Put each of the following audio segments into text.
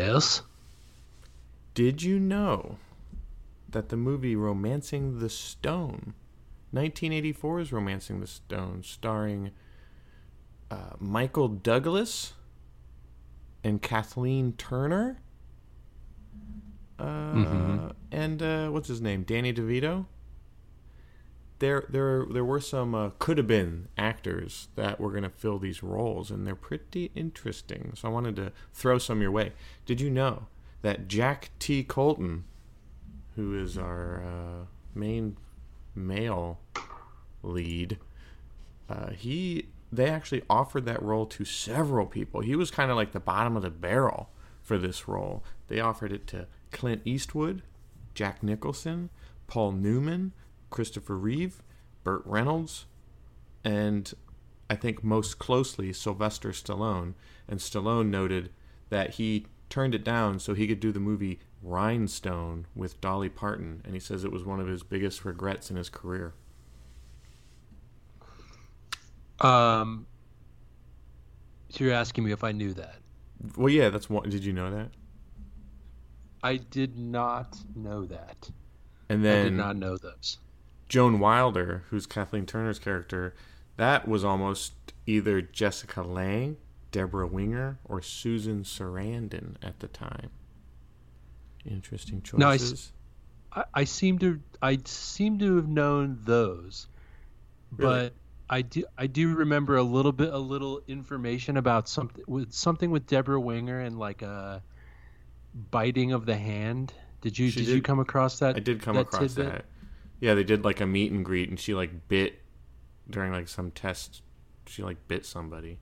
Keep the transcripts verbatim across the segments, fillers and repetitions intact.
Yes. Did you know that the movie Romancing the Stone, nineteen eighty-four's Romancing the Stone, starring uh, Michael Douglas and Kathleen Turner, uh, mm-hmm. and uh, what's his name, Danny DeVito? There, there, there were some uh, could-have-been actors that were going to fill these roles, and they're pretty interesting. So I wanted to throw some your way. Did you know that Jack T. Colton, who is our uh, main male lead, uh, he they actually offered that role to several people. He was kind of like the bottom of the barrel for this role. They offered it to Clint Eastwood, Jack Nicholson, Paul Newman, Christopher Reeve, Burt Reynolds, and I think most closely Sylvester Stallone. And Stallone noted that he turned it down so he could do the movie Rhinestone with Dolly Parton, and he says it was one of his biggest regrets in his career. Um, so you're asking me if I knew that? Well, yeah, that's one. Did you know that? I did not know that. And then I did not know those. Joan Wilder, who's Kathleen Turner's character, that was almost either Jessica Lange, Deborah Winger, or Susan Sarandon at the time. Interesting choices. No, I, I, I seem to I seem to have known those, really? But I do I do remember a little bit a little information about something with something with Deborah Winger and like a biting of the hand. Did you did, did you come across that? I did come that across tidbit? that. Yeah, they did like a meet and greet, and she like bit during like some test. She like bit somebody.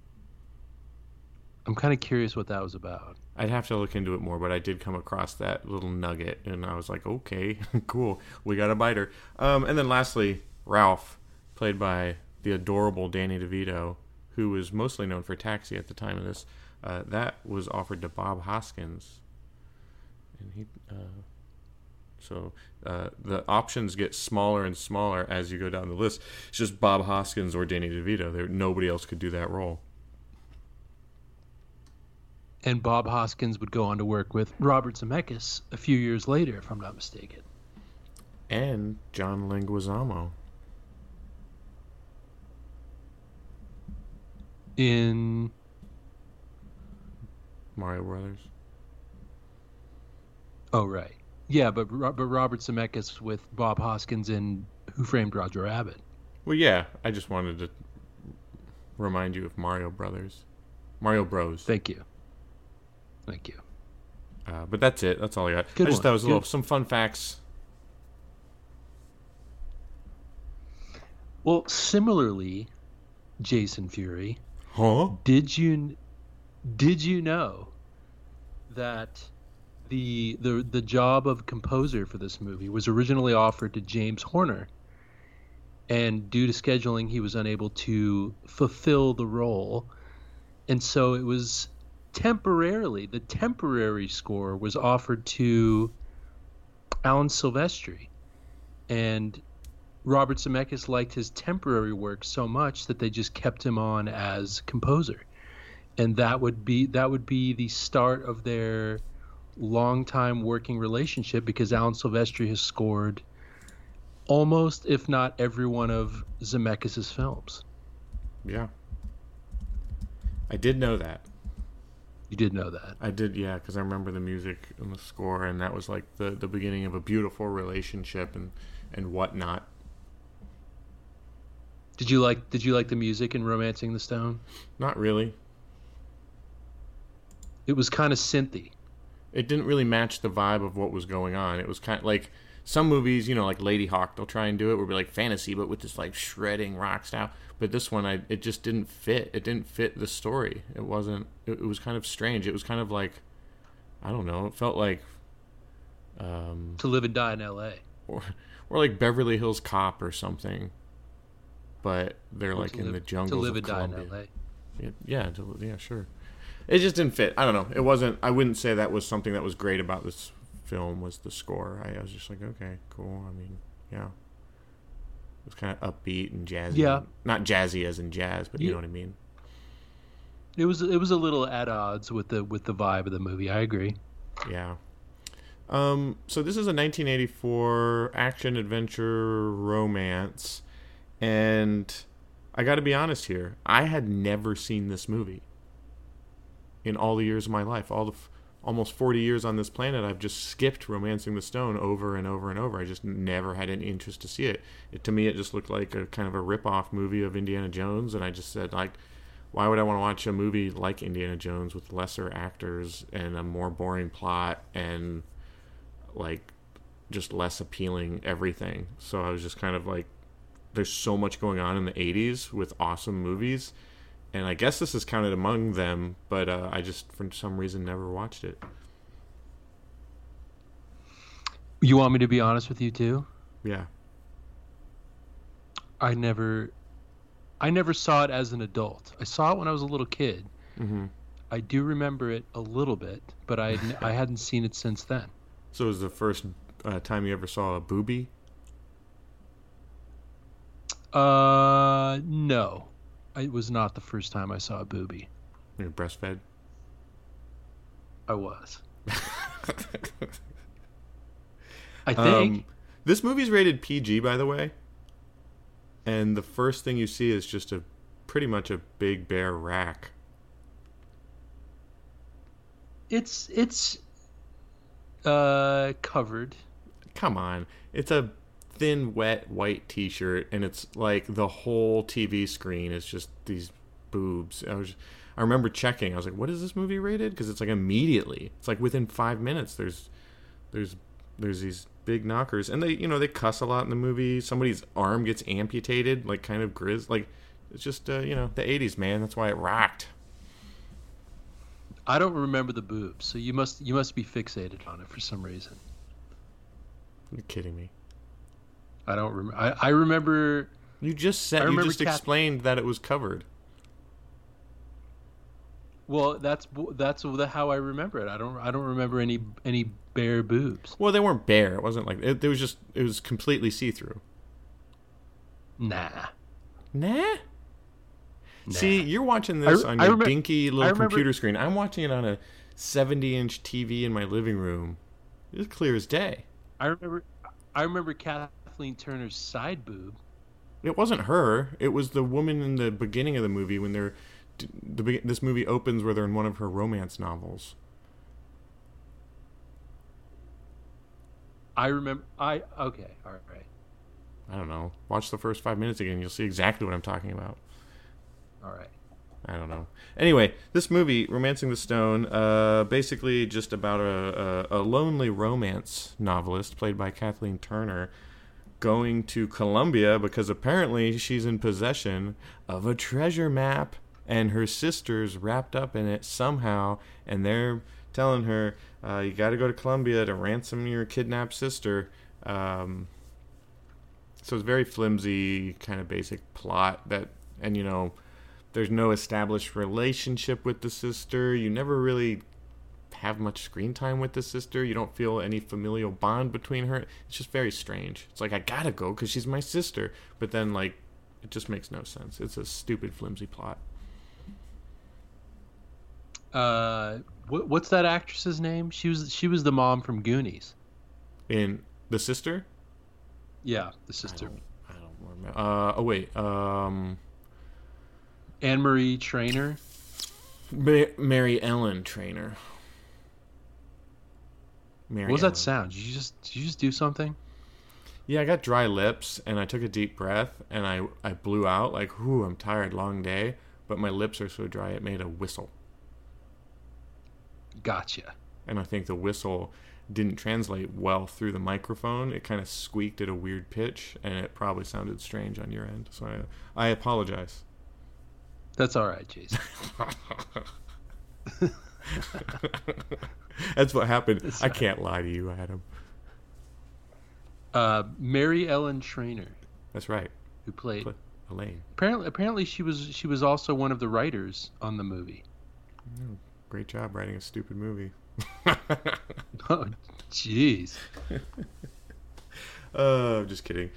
I'm kind of curious what that was about. I'd have to look into it more, but I did come across that little nugget, and I was like, okay, cool, we got a biter. Um, and then lastly, Ralph, played by the adorable Danny DeVito, who was mostly known for Taxi at the time of this. Uh, that was offered to Bob Hoskins, and he. Uh, So uh, the options get smaller and smaller as you go down the list. It's just Bob Hoskins or Danny DeVito. There, nobody else could do that role. And Bob Hoskins would go on to work with Robert Zemeckis a few years later, if I'm not mistaken. And John Leguizamo. In Mario Brothers. Oh, right. Yeah, but but Robert Zemeckis with Bob Hoskins in Who Framed Roger Rabbit. Well, yeah, I just wanted to remind you of Mario Brothers, Mario Bros. Thank you, thank you. Uh, but that's it. That's all I got. Good I just one. thought it was a Good. little some fun facts. Well, similarly, Jason Fury. Huh? Did you did you know that? The, the the job of composer for this movie was originally offered to James Horner, and due to scheduling he was unable to fulfill the role, and so it was temporarily the temporary score was offered to Alan Silvestri, and Robert Zemeckis liked his temporary work so much that they just kept him on as composer, and that would be that would be the start of their long-time working relationship, because Alan Silvestri has scored almost, if not every one of Zemeckis' films. Yeah. I did know that. You did know that? I did, yeah, because I remember the music and the score, and that was like the, the beginning of a beautiful relationship and, and whatnot. Did you like Did you like the music in Romancing the Stone? Not really. It was kind of synthy. It didn't really match the vibe of what was going on. It was kind of like some movies, you know, like Lady Hawk, they'll try and do it where it'll be like fantasy, but with this like shredding rock style. But this one, I it just didn't fit. It didn't fit the story. It wasn't. It, it was kind of strange. It was kind of like, I don't know. It felt like um, To Live and Die in L A or or like Beverly Hills Cop or something. But they're or like in live, the jungles of Colombia. To Live and Die in L A Yeah, to, yeah, sure. It just didn't fit. I don't know. It wasn't. I wouldn't say that was something that was great about this film was the score. I, I was just like, okay, cool. I mean, yeah, it was kind of upbeat and jazzy. Yeah, not jazzy as in jazz, but you yeah. know what I mean. It was. It was a little at odds with the with the vibe of the movie. I agree. Yeah. Um, so this is a nineteen eighty-four action-adventure romance, and I got to be honest here. I had never seen this movie in all the years of my life. All the f- almost forty years on this planet, I've just skipped Romancing the Stone over and over and over. I just never had an interest to see it. It to me, it just looked like a kind of a rip-off movie of Indiana Jones, and I just said, like, why would I want to watch a movie like Indiana Jones with lesser actors and a more boring plot and, like, just less appealing everything? So I was just kind of like, there's so much going on in the eighties with awesome movies, and I guess this is counted among them, but uh, I just, for some reason, never watched it. You want me to be honest with you, too? Yeah. I never... I never saw it as an adult. I saw it when I was a little kid. Mm-hmm. I do remember it a little bit, but I I hadn't seen it since then. So it was the first uh, time you ever saw a boobie? Uh, no. It was not the first time I saw a boobie. You were breastfed? I was. I think. Um, this movie's rated P G, by the way. And the first thing you see is just a pretty much a big bare rack. It's it's uh, covered. Come on. It's a thin, wet, white T-shirt, and it's like the whole T V screen is just these boobs. I was, I remember checking. I was like, what is this movie rated? Because it's like immediately. It's like within five minutes there's there's there's these big knockers, and they, you know, they cuss a lot in the movie. Somebody's arm gets amputated, like kind of grizz. Like, it's just, uh, you know, the eighties, man. That's why it rocked. I don't remember the boobs, so you must you must be fixated on it for some reason. You're kidding me. I don't remember. I, I remember. You just said you just Kath- explained that it was covered. Well, that's that's how I remember it. I don't I don't remember any any bare boobs. Well, they weren't bare. It wasn't like it, it was just it was completely see-through. Nah. Nah. Nah. See, you're watching this I, on I your rem- dinky little remember, computer screen. I'm watching it on a seventy-inch T V in my living room. It's clear as day. I remember I remember Kathleen Turner's side boob. It wasn't her. It was the woman in the beginning of the movie when they're The, this movie opens where they're in one of her romance novels. I remember. I okay. All right. I don't know. Watch the first five minutes again. You'll see exactly what I'm talking about. All right. I don't know. Anyway, this movie, *Romancing the Stone*, uh, basically just about a, a, a lonely romance novelist played by Kathleen Turner going to Colombia because apparently she's in possession of a treasure map. And her sister's wrapped up in it somehow, and they're telling her, uh, you got to go to Colombia to ransom your kidnapped sister. Um, so it's very flimsy, kind of basic plot. That, and, you know, there's no established relationship with the sister. You never really have much screen time with the sister. You don't feel any familial bond between her. It's just very strange. It's like, I got to go because she's my sister. But then, like, it just makes no sense. It's a stupid, flimsy plot. Uh, what, what's that actress's name? She was she was the mom from Goonies. In the sister? Yeah, the sister. I don't, I don't remember. Uh, oh wait. Um, Anne Marie Trainor. Ma- Mary Ellen Trainor. Mary what was Ellen. That sound? Did you just did you just do something? Yeah, I got dry lips and I took a deep breath and I I blew out like, "Ooh, I'm tired, long day," but my lips are so dry it made a whistle. Gotcha. And I think the whistle didn't translate well through the microphone. It kind of squeaked at a weird pitch, and it probably sounded strange on your end. So I, I apologize. That's all right, Jason. That's what happened. That's I can't right. lie to you, Adam. Uh, Mary Ellen Trainor. That's right. Who played Play- Elaine? Apparently, apparently she was she was also one of the writers on the movie. Mm. Great job writing a stupid movie. Oh, jeez. uh, just kidding.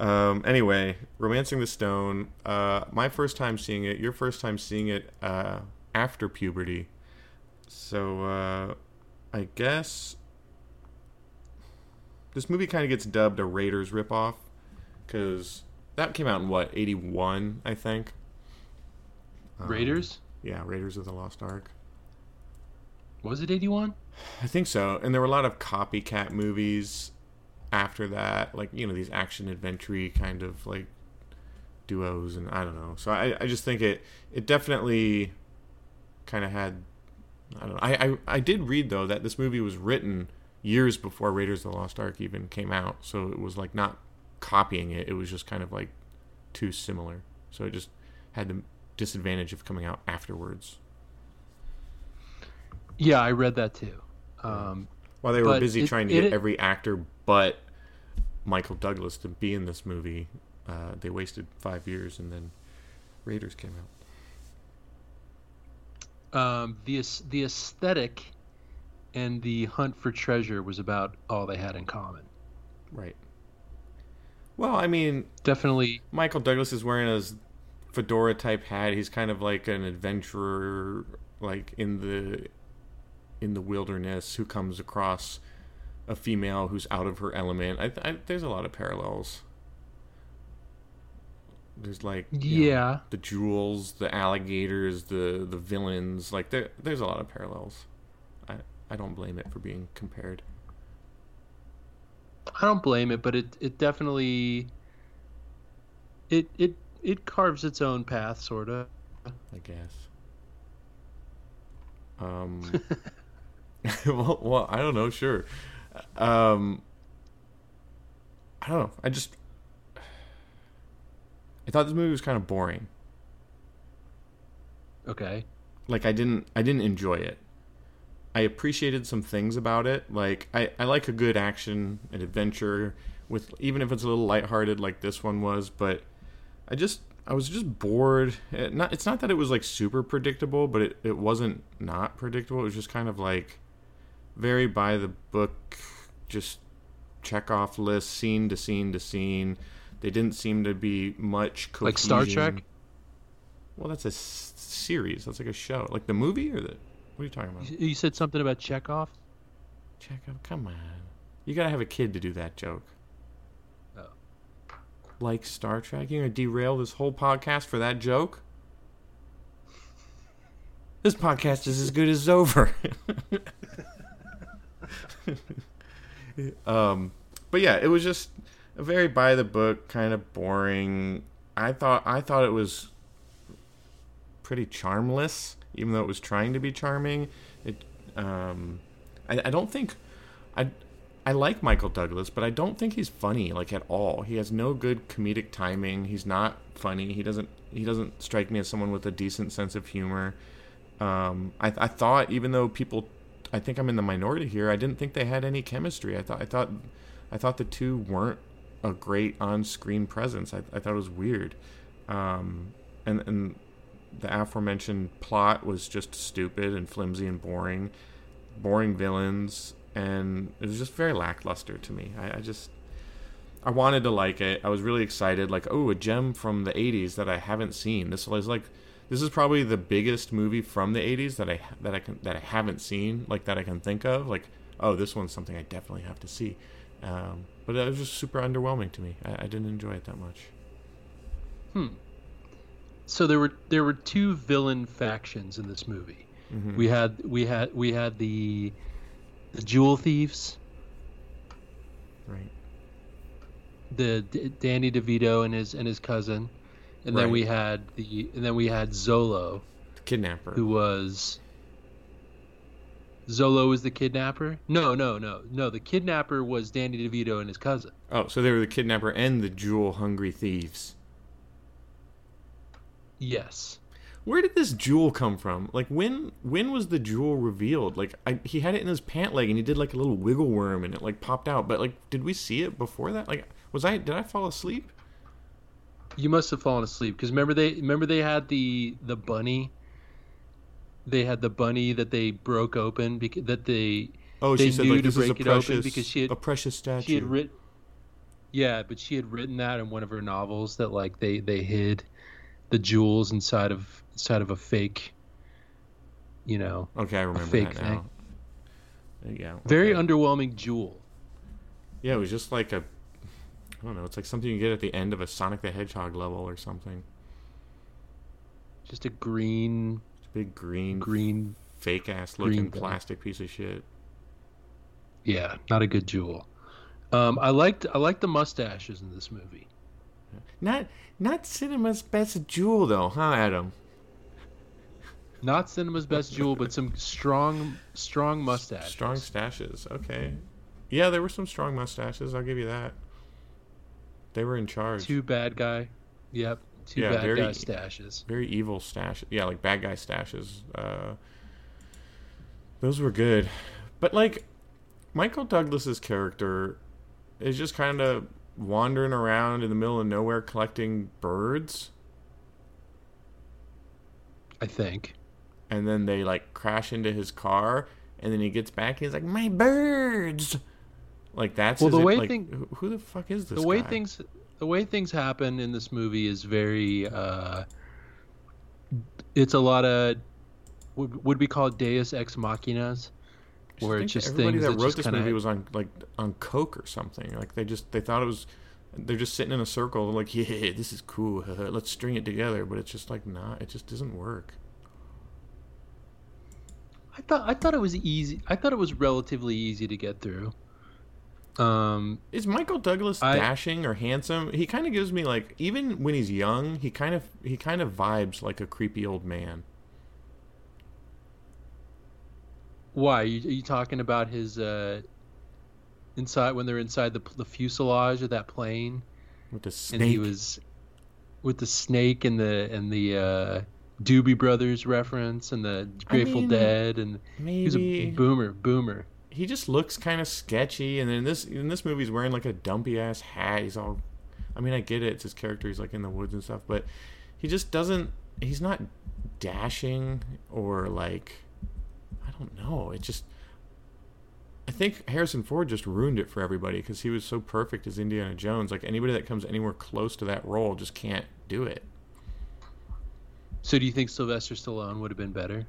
Um, anyway, Romancing the Stone. Uh, my first time seeing it. Your first time seeing it uh, after puberty. So uh, I I guess this movie kind of gets dubbed a Raiders ripoff because that came out in what, eighty-one, I think. Um, Raiders? Yeah, Raiders of the Lost Ark. Was it eighty-one? I think so. And there were a lot of copycat movies after that, like, you know, these action adventure kind of like duos, and I don't know. So I, I just think it it definitely kind of had, I don't know. I, I I did read though that this movie was written years before Raiders of the Lost Ark even came out, so it was like not copying it. It was just kind of like too similar. So it just had the disadvantage of coming out afterwards. Yeah, I read that too. Um, While well, they were busy it, trying to it, get it, every actor but Michael Douglas to be in this movie, uh, they wasted five years, and then Raiders came out. Um, the the aesthetic and the hunt for treasure was about all they had in common. Right. Well, I mean, definitely, Michael Douglas is wearing his fedora type hat. He's kind of like an adventurer, like in the. in the wilderness, who comes across a female who's out of her element. I, I, there's a lot of parallels. There's like, yeah, know, the jewels, the alligators, the, the villains. Like there, there's a lot of parallels. I, I don't blame it for being compared. I don't blame it, but it, it definitely, it, it, it carves its own path, sort of, I guess. Um, well, well, I don't know. Sure. Um, I don't know. I just, I thought this movie was kind of boring. Okay. Like I didn't, I didn't enjoy it. I appreciated some things about it. Like I, I like a good action and adventure with, even if it's a little lighthearted like this one was, but I just, I was just bored. It not, it's not that it was like super predictable, but it, it wasn't not predictable. It was just kind of like very by the book, just check off list, scene to scene to scene. They didn't seem to be much cohesion. Like Star Trek? Well, that's a s- series. That's like a show. Like the movie or the... What are you talking about? You said something about Chekhov? Chekhov? Come on. You got to have a kid to do that joke. Like Star Trek? You're going to derail this whole podcast for that joke? This podcast is as good as over. um, but yeah, it was just a very by the book, kind of boring. I thought I thought it was pretty charmless, even though it was trying to be charming. It. Um, I, I don't think... I. I like Michael Douglas, but I don't think he's funny, like, at all. He has no good comedic timing. He's not funny. He doesn't he doesn't strike me as someone with a decent sense of humor. Um, I, I thought, even though people, I think I'm in the minority here, I didn't think they had any chemistry. I thought I thought I thought the two weren't a great on-screen presence. I, I thought it was weird, um, and and the aforementioned plot was just stupid and flimsy and boring, boring villains. And it was just very lackluster to me. I, I just, I wanted to like it. I was really excited, like, oh, a gem from the eighties that I haven't seen. This was like, this is probably the biggest movie from the eighties that I that I can that I haven't seen, like that I can think of. Like, oh, this one's something I definitely have to see. Um, but it was just super underwhelming to me. I, I didn't enjoy it that much. Hmm. So there were there were two villain factions in this movie. Mm-hmm. We had we had we had the. The jewel thieves, right? The D- Danny DeVito and his and his cousin, and right. then we had the and then we had Zolo, the kidnapper, who was Zolo was the kidnapper. No, no, no, no. The kidnapper was Danny DeVito and his cousin. Oh, so they were the kidnapper and the jewel hungry thieves. Yes. Where did this jewel come from? Like, when when was the jewel revealed? Like, I, he had it in his pant leg, and he did, like, a little wiggle worm, and it, like, popped out. But, like, did we see it before that? Like, was I did I fall asleep? You must have fallen asleep, because remember they remember they had the the bunny. They had the bunny that they broke open because that they oh they she said like this is a precious because she had, a precious statue. She had writ- yeah, but she had written that in one of her novels that like they they hid the jewels inside of. Side of a fake, you know. Okay, I remember a fake that now. Thing. yeah. Okay. Very underwhelming Jewel. Yeah, it was just like a, I don't know, it's like something you get at the end of a Sonic the Hedgehog level or something. Just a green... Just a big green... Green... Fake-ass-looking plastic piece of shit. Yeah, not a good Jewel. Um, I liked I liked the mustaches in this movie. Not not cinema's best Jewel, though, huh, Adam? Not cinema's best Jewel, but some strong strong mustaches. Strong stashes, okay. Yeah, there were some strong mustaches, I'll give you that. They were in charge. Two bad guy. Yep. Two yeah, bad very, guy stashes. Very evil stashes. Yeah, like bad guy stashes. Uh, those were good. But, like, Michael Douglas's character is just kind of wandering around in the middle of nowhere collecting birds. I think. And then they, like, crash into his car, and then he gets back, and he's like, my birds! Like, that's well, his... The way like, thing, who the fuck is this the way guy? Things... The way things happen in this movie is very, uh, it's a lot of, would, would be called deus ex machinas, where it's just everybody things that, that wrote this kinda... movie was on, like, on coke or something. Like, they just, they thought it was, they're just sitting in a circle, like, yeah, this is cool, let's string it together, but it's just like, nah, it just doesn't work. I thought, I thought it was easy, I thought it was relatively easy to get through. Um, is Michael Douglas I, dashing or handsome? He kind of gives me, like, even when he's young, he kind of he kind of vibes like a creepy old man. Why? Are you, are you talking about his uh, inside when they're inside the, the fuselage of that plane with the snake? And he was with the snake and the and the uh, Doobie Brothers reference and the Grateful I mean, Dead and maybe. He's a boomer boomer. He just looks kind of sketchy, and then this in this movie he's wearing like a dumpy ass hat. He's all, I mean, I get it, it's his character. He's like in the woods and stuff, but he just doesn't. He's not dashing or like, I don't know. It just, I think Harrison Ford just ruined it for everybody because he was so perfect as Indiana Jones. Like anybody that comes anywhere close to that role just can't do it. So do you think Sylvester Stallone would have been better?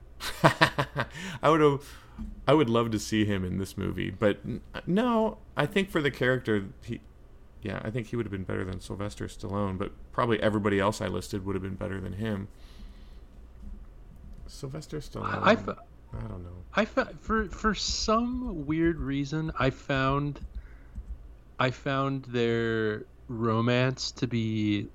I would have. I would love to see him in this movie, but no, I think for the character, he, yeah, I think he would have been better than Sylvester Stallone, but probably everybody else I listed would have been better than him. Sylvester Stallone. I, I, fa- I don't know. I fa- for for some weird reason, I found I found their romance to be,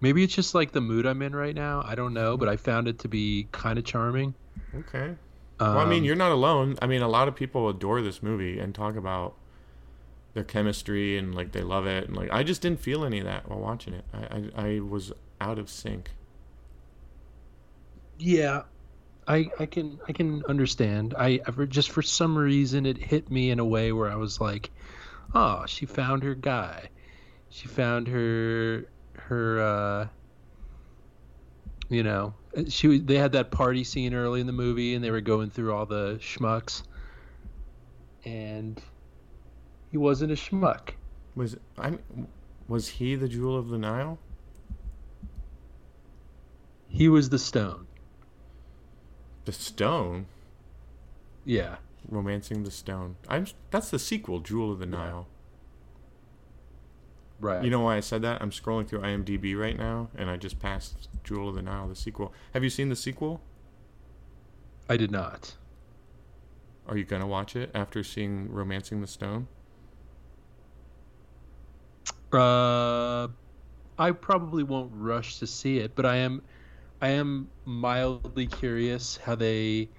maybe it's just like the mood I'm in right now. I don't know, but I found it to be kind of charming. Okay. Well, I mean, you're not alone. I mean, a lot of people adore this movie and talk about their chemistry and, like, they love it. And, like, I just didn't feel any of that while watching it. I I, I was out of sync. Yeah, I I can I can understand. I ever just for some reason it hit me in a way where I was like, oh, she found her guy. She found her her. Uh, you know. She they had that party scene early in the movie, and they were going through all the schmucks, and he wasn't a schmuck. Was I? Was he the Jewel of the Nile? He was the stone. The stone. Yeah. Romancing the Stone. I'm. That's the sequel, Jewel of the Nile. Right. You know why I said that? I'm scrolling through IMDb right now, and I just passed Jewel of the Nile, the sequel. Have you seen the sequel? I did not. Are you going to watch it after seeing Romancing the Stone? Uh, I probably won't rush to see it, but I am I am mildly curious how they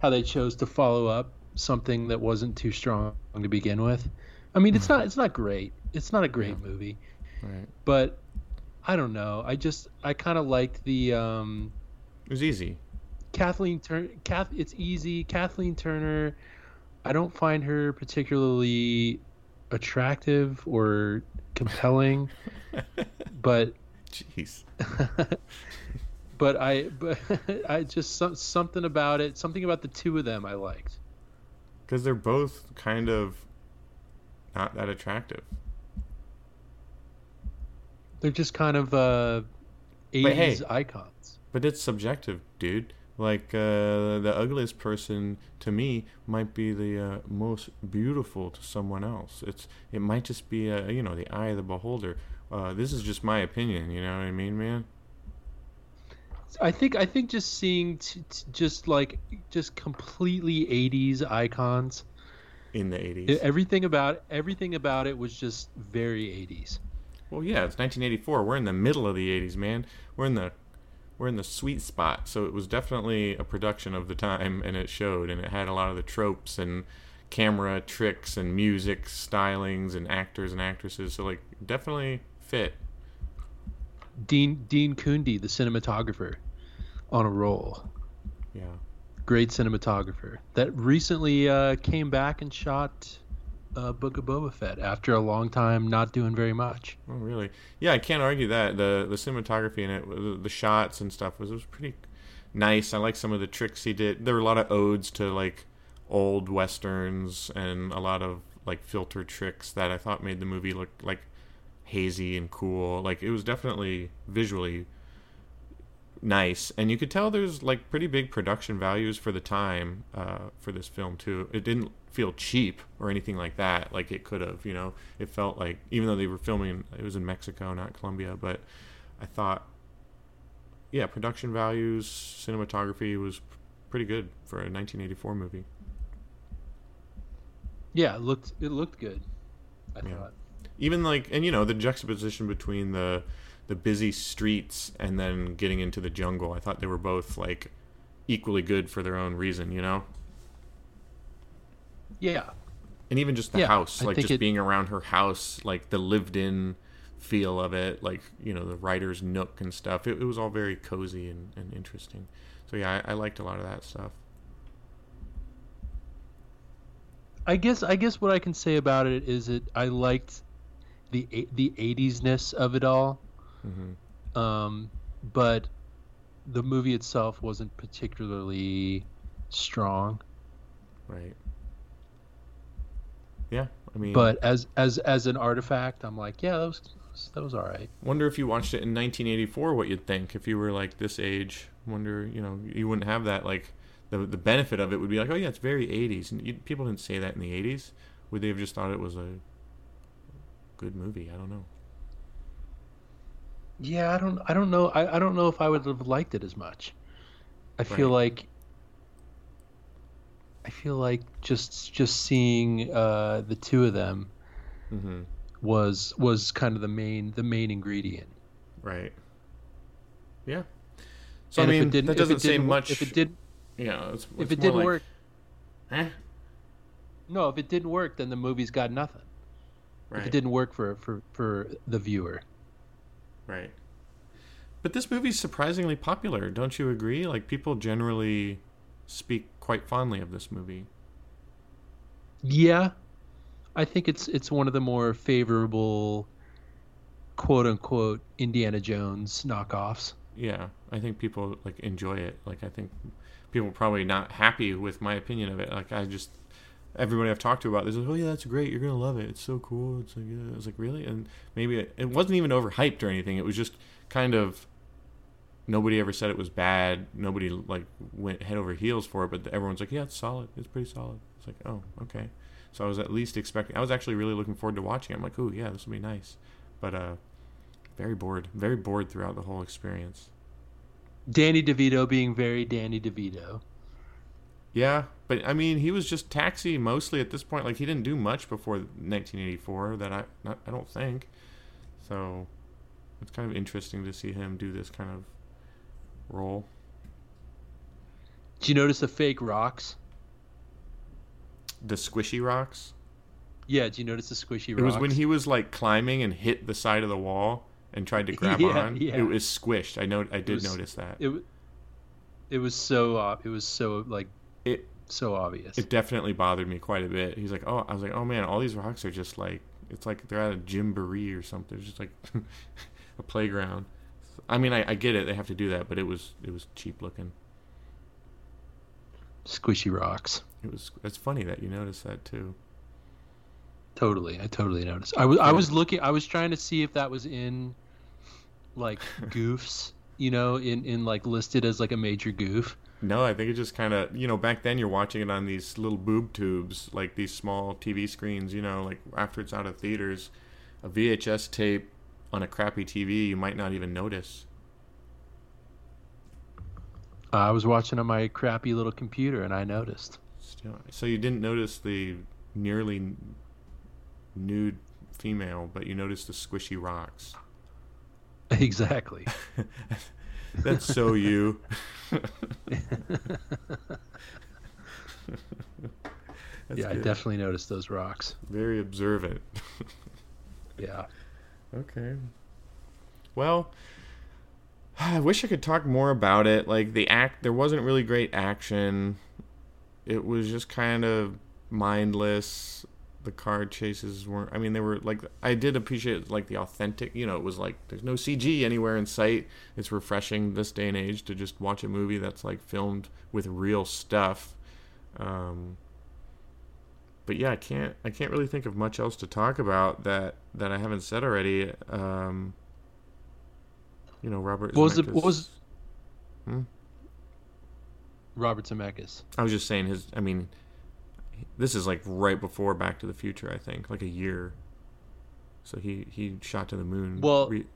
how they chose to follow up something that wasn't too strong to begin with. I mean, it's not it's not great. It's not a great yeah. movie, right. But I don't know. I just I kind of liked the. Um, it was easy. Kathleen Turner. Kath. It's easy. Kathleen Turner. I don't find her particularly attractive or compelling, but. Jeez. but I but I just some, something about it. Something about the two of them I liked. Because they're both kind of not that attractive. They're just kind of uh, eighties but hey, icons. But it's subjective, dude. Like uh, the ugliest person to me might be the uh, most beautiful to someone else. It's it might just be a, you know, the eye of the beholder. Uh, this is just my opinion. You know what I mean, man? I think I think just seeing t- t- just like just completely eighties icons in the eighties. Everything about everything about it was just very eighties. Well, yeah, it's nineteen eighty-four. We're in the middle of the eighties, man. We're in the we're in the sweet spot. So it was definitely a production of the time, and it showed, and it had a lot of the tropes and camera tricks and music stylings and actors and actresses. So like definitely fit. Dean Dean Kundi, the cinematographer, on a roll. Yeah. Great cinematographer that recently uh, came back and shot uh, Book of Boba Fett after a long time not doing very much. Oh, really? Yeah, I can't argue that. The the cinematography in it, the, the shots and stuff, was, was pretty nice. I like some of the tricks he did. There were a lot of odes to, like, old westerns and a lot of, like, filter tricks that I thought made the movie look, like, hazy and cool. Like, it was definitely visually nice, and you could tell there's like pretty big production values for the time uh for this film too. It didn't feel cheap or anything like that, like it could have, you know. It felt like, even though they were filming, it was in Mexico, not Colombia, but I thought, yeah, production values, cinematography was pretty good for a nineteen eighty-four movie. Yeah, it looked it looked good, I yeah. thought. Even like, and you know, the juxtaposition between the the busy streets and then getting into the jungle, I thought they were both like equally good for their own reason, you know? Yeah. And even just the yeah, house, like just it... being around her house, like the lived-in feel of it, like, you know, the writer's nook and stuff. It, it was all very cozy and, and interesting. So yeah, I, I liked a lot of that stuff. I guess I guess what I can say about it is that I liked the the eighties-ness of it all, mm-hmm. um, but the movie itself wasn't particularly strong. Right. Yeah, I mean. But as as as an artifact, I'm like, yeah, that was that was all right. Wonder if you watched it in nineteen eighty-four, what you'd think if you were like this age. Wonder, you know, you wouldn't have that, like the the benefit of it would be like, oh yeah, it's very eighties, and you, people didn't say that in the eighties. Would they have just thought it was a good movie? I don't know. Yeah, I don't. I don't know. I, I don't know if I would have liked it as much. I feel right. like. I feel like just just seeing uh, the two of them mm-hmm. was was kind of the main the main ingredient. Right. Yeah. So and I mean, didn't, that doesn't say much. If it didn't, yeah, it's, it's if it didn't like, work, eh? No, if it didn't work, then the movie's got nothing. Right. If it didn't work for, for, for the viewer. Right. But this movie's surprisingly popular, don't you agree? Like, people generally speak quite fondly of this movie. Yeah. I think it's it's one of the more favorable, quote-unquote, Indiana Jones knockoffs. Yeah. I think people, like, enjoy it. Like, I think people are probably not happy with my opinion of it. Like, I just... everybody I've talked to about this is like, oh yeah, that's great, you're gonna love it, it's so cool, it's like, yeah. I was like, really? And maybe it, it wasn't even overhyped or anything. It was just kind of, nobody ever said it was bad, nobody like went head over heels for it, but everyone's like, yeah, it's solid, it's pretty solid. It's like, oh, okay. So I was at least expecting, I was actually really looking forward to watching it. I'm like, oh yeah, this will be nice, but uh very bored very bored throughout the whole experience. Danny DeVito being very Danny DeVito. Yeah, but I mean, he was just Taxi mostly at this point. Like, he didn't do much before nineteen eighty-four that I not, I don't think. So it's kind of interesting to see him do this kind of role. Did you notice the fake rocks? The squishy rocks? Yeah, did you notice the squishy rocks? It was when he was like climbing and hit the side of the wall and tried to grab yeah, on. Yeah. It was squished. I know. I did was, notice that. It it was so uh, it was so like. It so obvious. It definitely bothered me quite a bit. He's like, oh, I was like, oh man, all these rocks are just like, it's like they're at a gymboree or something. It's just like a playground. I mean, I, I get it, they have to do that, but it was it was cheap looking. Squishy rocks. It was. It's funny that you noticed that too. Totally, I totally noticed. I was yeah. I was looking. I was trying to see if that was in, like, goofs. You know, in in like listed as like a major goof. No, I think it just kind of, you know, back then you're watching it on these little boob tubes, like these small T V screens, you know, like after it's out of theaters, a V H S tape on a crappy T V, you might not even notice. Uh, I was watching on my crappy little computer and I noticed. Still, so you didn't notice the nearly nude female, but you noticed the squishy rocks. Exactly. That's so you. That's yeah, good. I definitely noticed those rocks. Very observant. Yeah. Okay. Well, I wish I could talk more about it. Like the act, there wasn't really great action. It was just kind of mindless. The car chases weren't. I mean, they were like. I did appreciate like the authentic. You know, it was like there's no C G anywhere in sight. It's refreshing this day and age to just watch a movie that's like filmed with real stuff. Um, but yeah, I can't. I can't really think of much else to talk about that that I haven't said already. Um, you know, Robert. What was it? What was? Hmm? Robert Zemeckis. I was just saying his. I mean. This is like right before Back to the Future, I think, like a year. So he, he shot to the moon. Well, Re-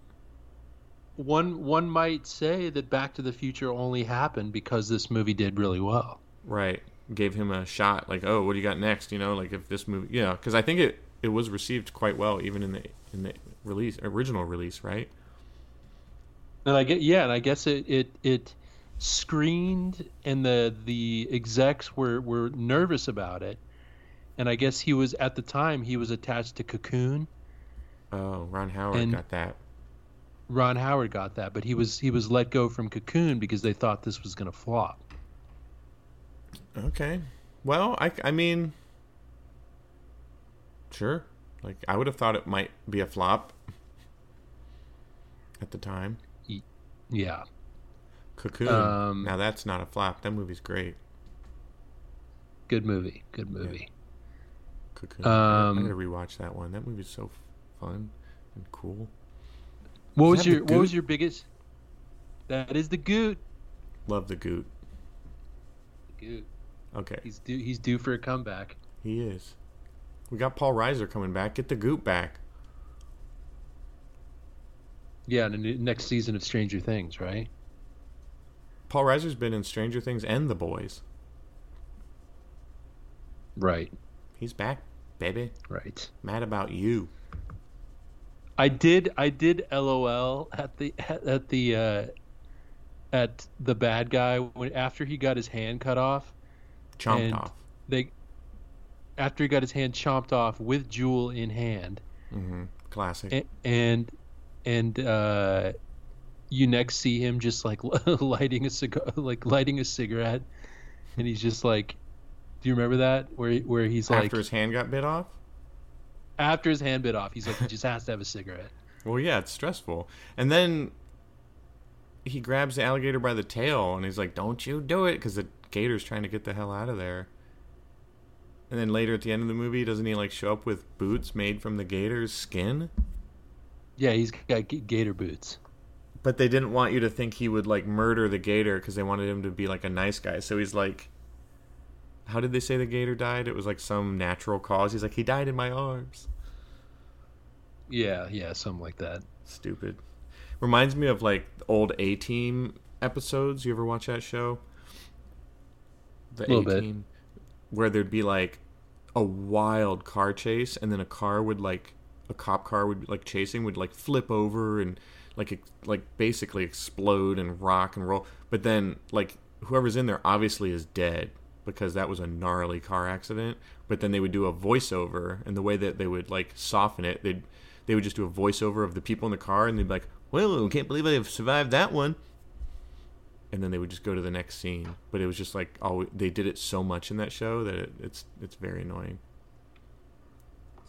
one one might say that Back to the Future only happened because this movie did really well. Right. Gave him a shot. Like, oh, what do you got next? You know, like if this movie... Yeah, because I think it, it was received quite well even in the in the release original release, right? And I get, yeah, and I guess it... it, it screened and the the execs were were nervous about it, and I guess he was at the time he was attached to Cocoon. Oh, Ron Howard got that. Ron Howard got that, but he was he was let go from Cocoon because they thought this was going to flop. Okay, well, I I mean, sure, like I would have thought it might be a flop at the time. Yeah. Cocoon. Um, now that's not a flop. That movie's great. Good movie. Good movie. Yeah. Cocoon. Um, I gotta rewatch that one. That movie's so fun and cool. What was your What was your biggest? That is the Goot. Love the Goot. The Goot. Okay. He's due. He's due for a comeback. He is. We got Paul Reiser coming back. Get the Goot back. Yeah, the next season of Stranger Things, right? Paul Reiser's been in Stranger Things and The Boys. Right. He's back, baby. Right. Mad about you. I did. I did. LOL at the at the uh, at the bad guy when after he got his hand cut off, chomped off. They after he got his hand chomped off with Jewel in hand. Mm-hmm. Classic. And and. and uh, you next see him just like lighting a cigar, like lighting a cigarette, and he's just like, "Do you remember that?" Where where he's like, after his hand got bit off. After his hand bit off, he's like, "He just has to have a cigarette." Well, yeah, it's stressful. And then he grabs the alligator by the tail, and he's like, "Don't you do it," because the gator's trying to get the hell out of there. And then later at the end of the movie, doesn't he like show up with boots made from the gator's skin? Yeah, he's got gator boots. But they didn't want you to think he would, like, murder the gator because they wanted him to be, like, a nice guy. So he's like, how did they say the gator died? It was, like, some natural cause. He's like, he died in my arms. Yeah, yeah, something like that. Stupid. Reminds me of, like, old A Team episodes. You ever watch that show? The A Team. Where there'd be, like, a wild car chase, and then a car would, like, a cop car would, like, chasing would, like, flip over and... Like, like basically explode and rock and roll. But then, like, whoever's in there obviously is dead because that was a gnarly car accident. But then they would do a voiceover, and the way that they would, like, soften it, they'd, they would just do a voiceover of the people in the car, and they'd be like, well, I can't believe I have survived that one. And then they would just go to the next scene. But it was just, like, always, they did it so much in that show that it, it's it's very annoying.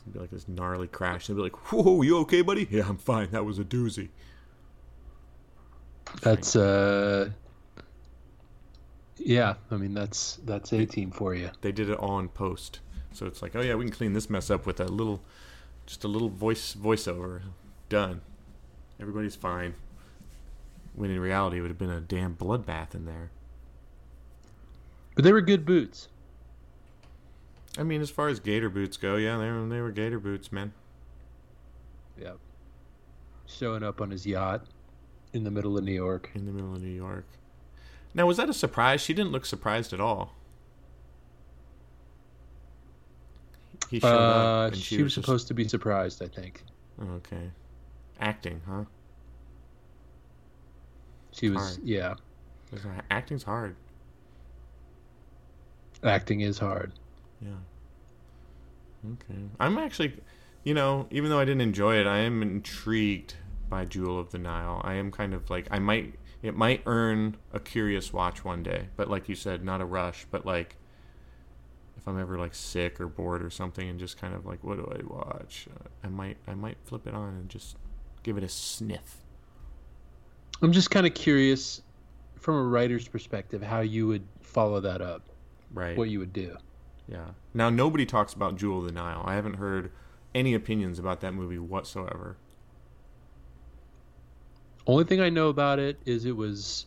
It'd be like this gnarly crash. They'd be like, whoa, you okay, buddy? Yeah, I'm fine. That was a doozy. That's uh, yeah. I mean, that's that's A Team for you. They did it all in post, so it's like, oh yeah, we can clean this mess up with a little, just a little voice voiceover. Done. Everybody's fine. When in reality, it would have been a damn bloodbath in there. But they were good boots. I mean, as far as gator boots go, yeah, they were, they were gator boots, man. Yep. Showing up on his yacht in the middle of New York. In the middle of New York. Now, was that a surprise? She didn't look surprised at all. He showed uh, up and she, she was, was just... supposed to be surprised, I think. Okay. Acting, huh? She was, hard. yeah. Acting's hard. Acting is hard. Yeah. Okay. I'm actually, you know, even though I didn't enjoy it, I am intrigued by Jewel of the Nile. I am kind of like, I might, it might earn a curious watch one day. But like you said, not a rush, but like, if I'm ever like sick or bored or something and just kind of like, what do I watch? I might, I might flip it on and just give it a sniff. I'm just kind of curious from a writer's perspective how you would follow that up. Right. What you would do. Yeah. Now, nobody talks about Jewel of the Nile. I haven't heard any opinions about that movie whatsoever. Only thing I know about it is it was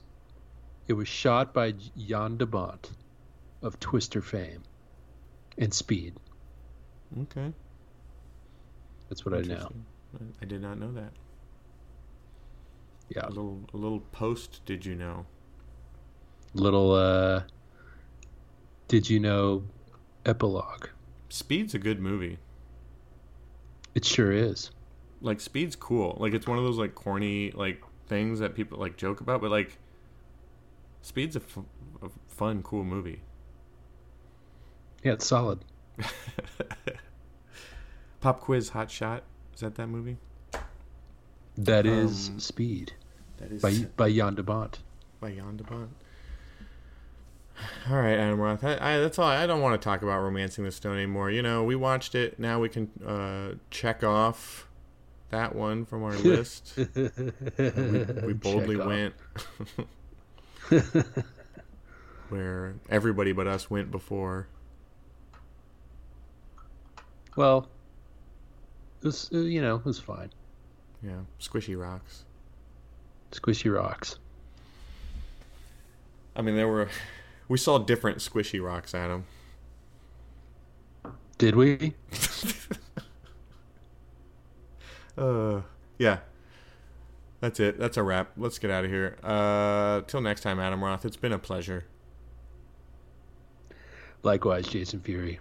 it was shot by Jan de Bont of Twister fame and Speed. Okay. That's what I know. I did not know that. Yeah. A little a little post did you know. Little uh did you know epilogue. Speed's a good movie. It sure is. Like, Speed's cool. Like, it's one of those, like, corny, like, things that people, like, joke about. But, like, Speed's a, f- a fun, cool movie. Yeah, it's solid. Pop quiz, Hot Shot. Is that that movie? That um, is Speed. That is... By, by Jan de Bont. By Jan de Bont. All right, Adam Roth. I, I, that's all. I don't want to talk about Romancing the Stone anymore. You know, we watched it. Now we can uh, check off that one from our list. we, we boldly went where everybody but us went before. Well, this uh, you know, it was fine. Yeah, squishy rocks. Squishy rocks. I mean, there were. We saw different squishy rocks, Adam. Did we? uh, yeah. That's it. That's a wrap. Let's get out of here. Uh, till next time, Adam Roth. It's been a pleasure. Likewise, Jason Fury.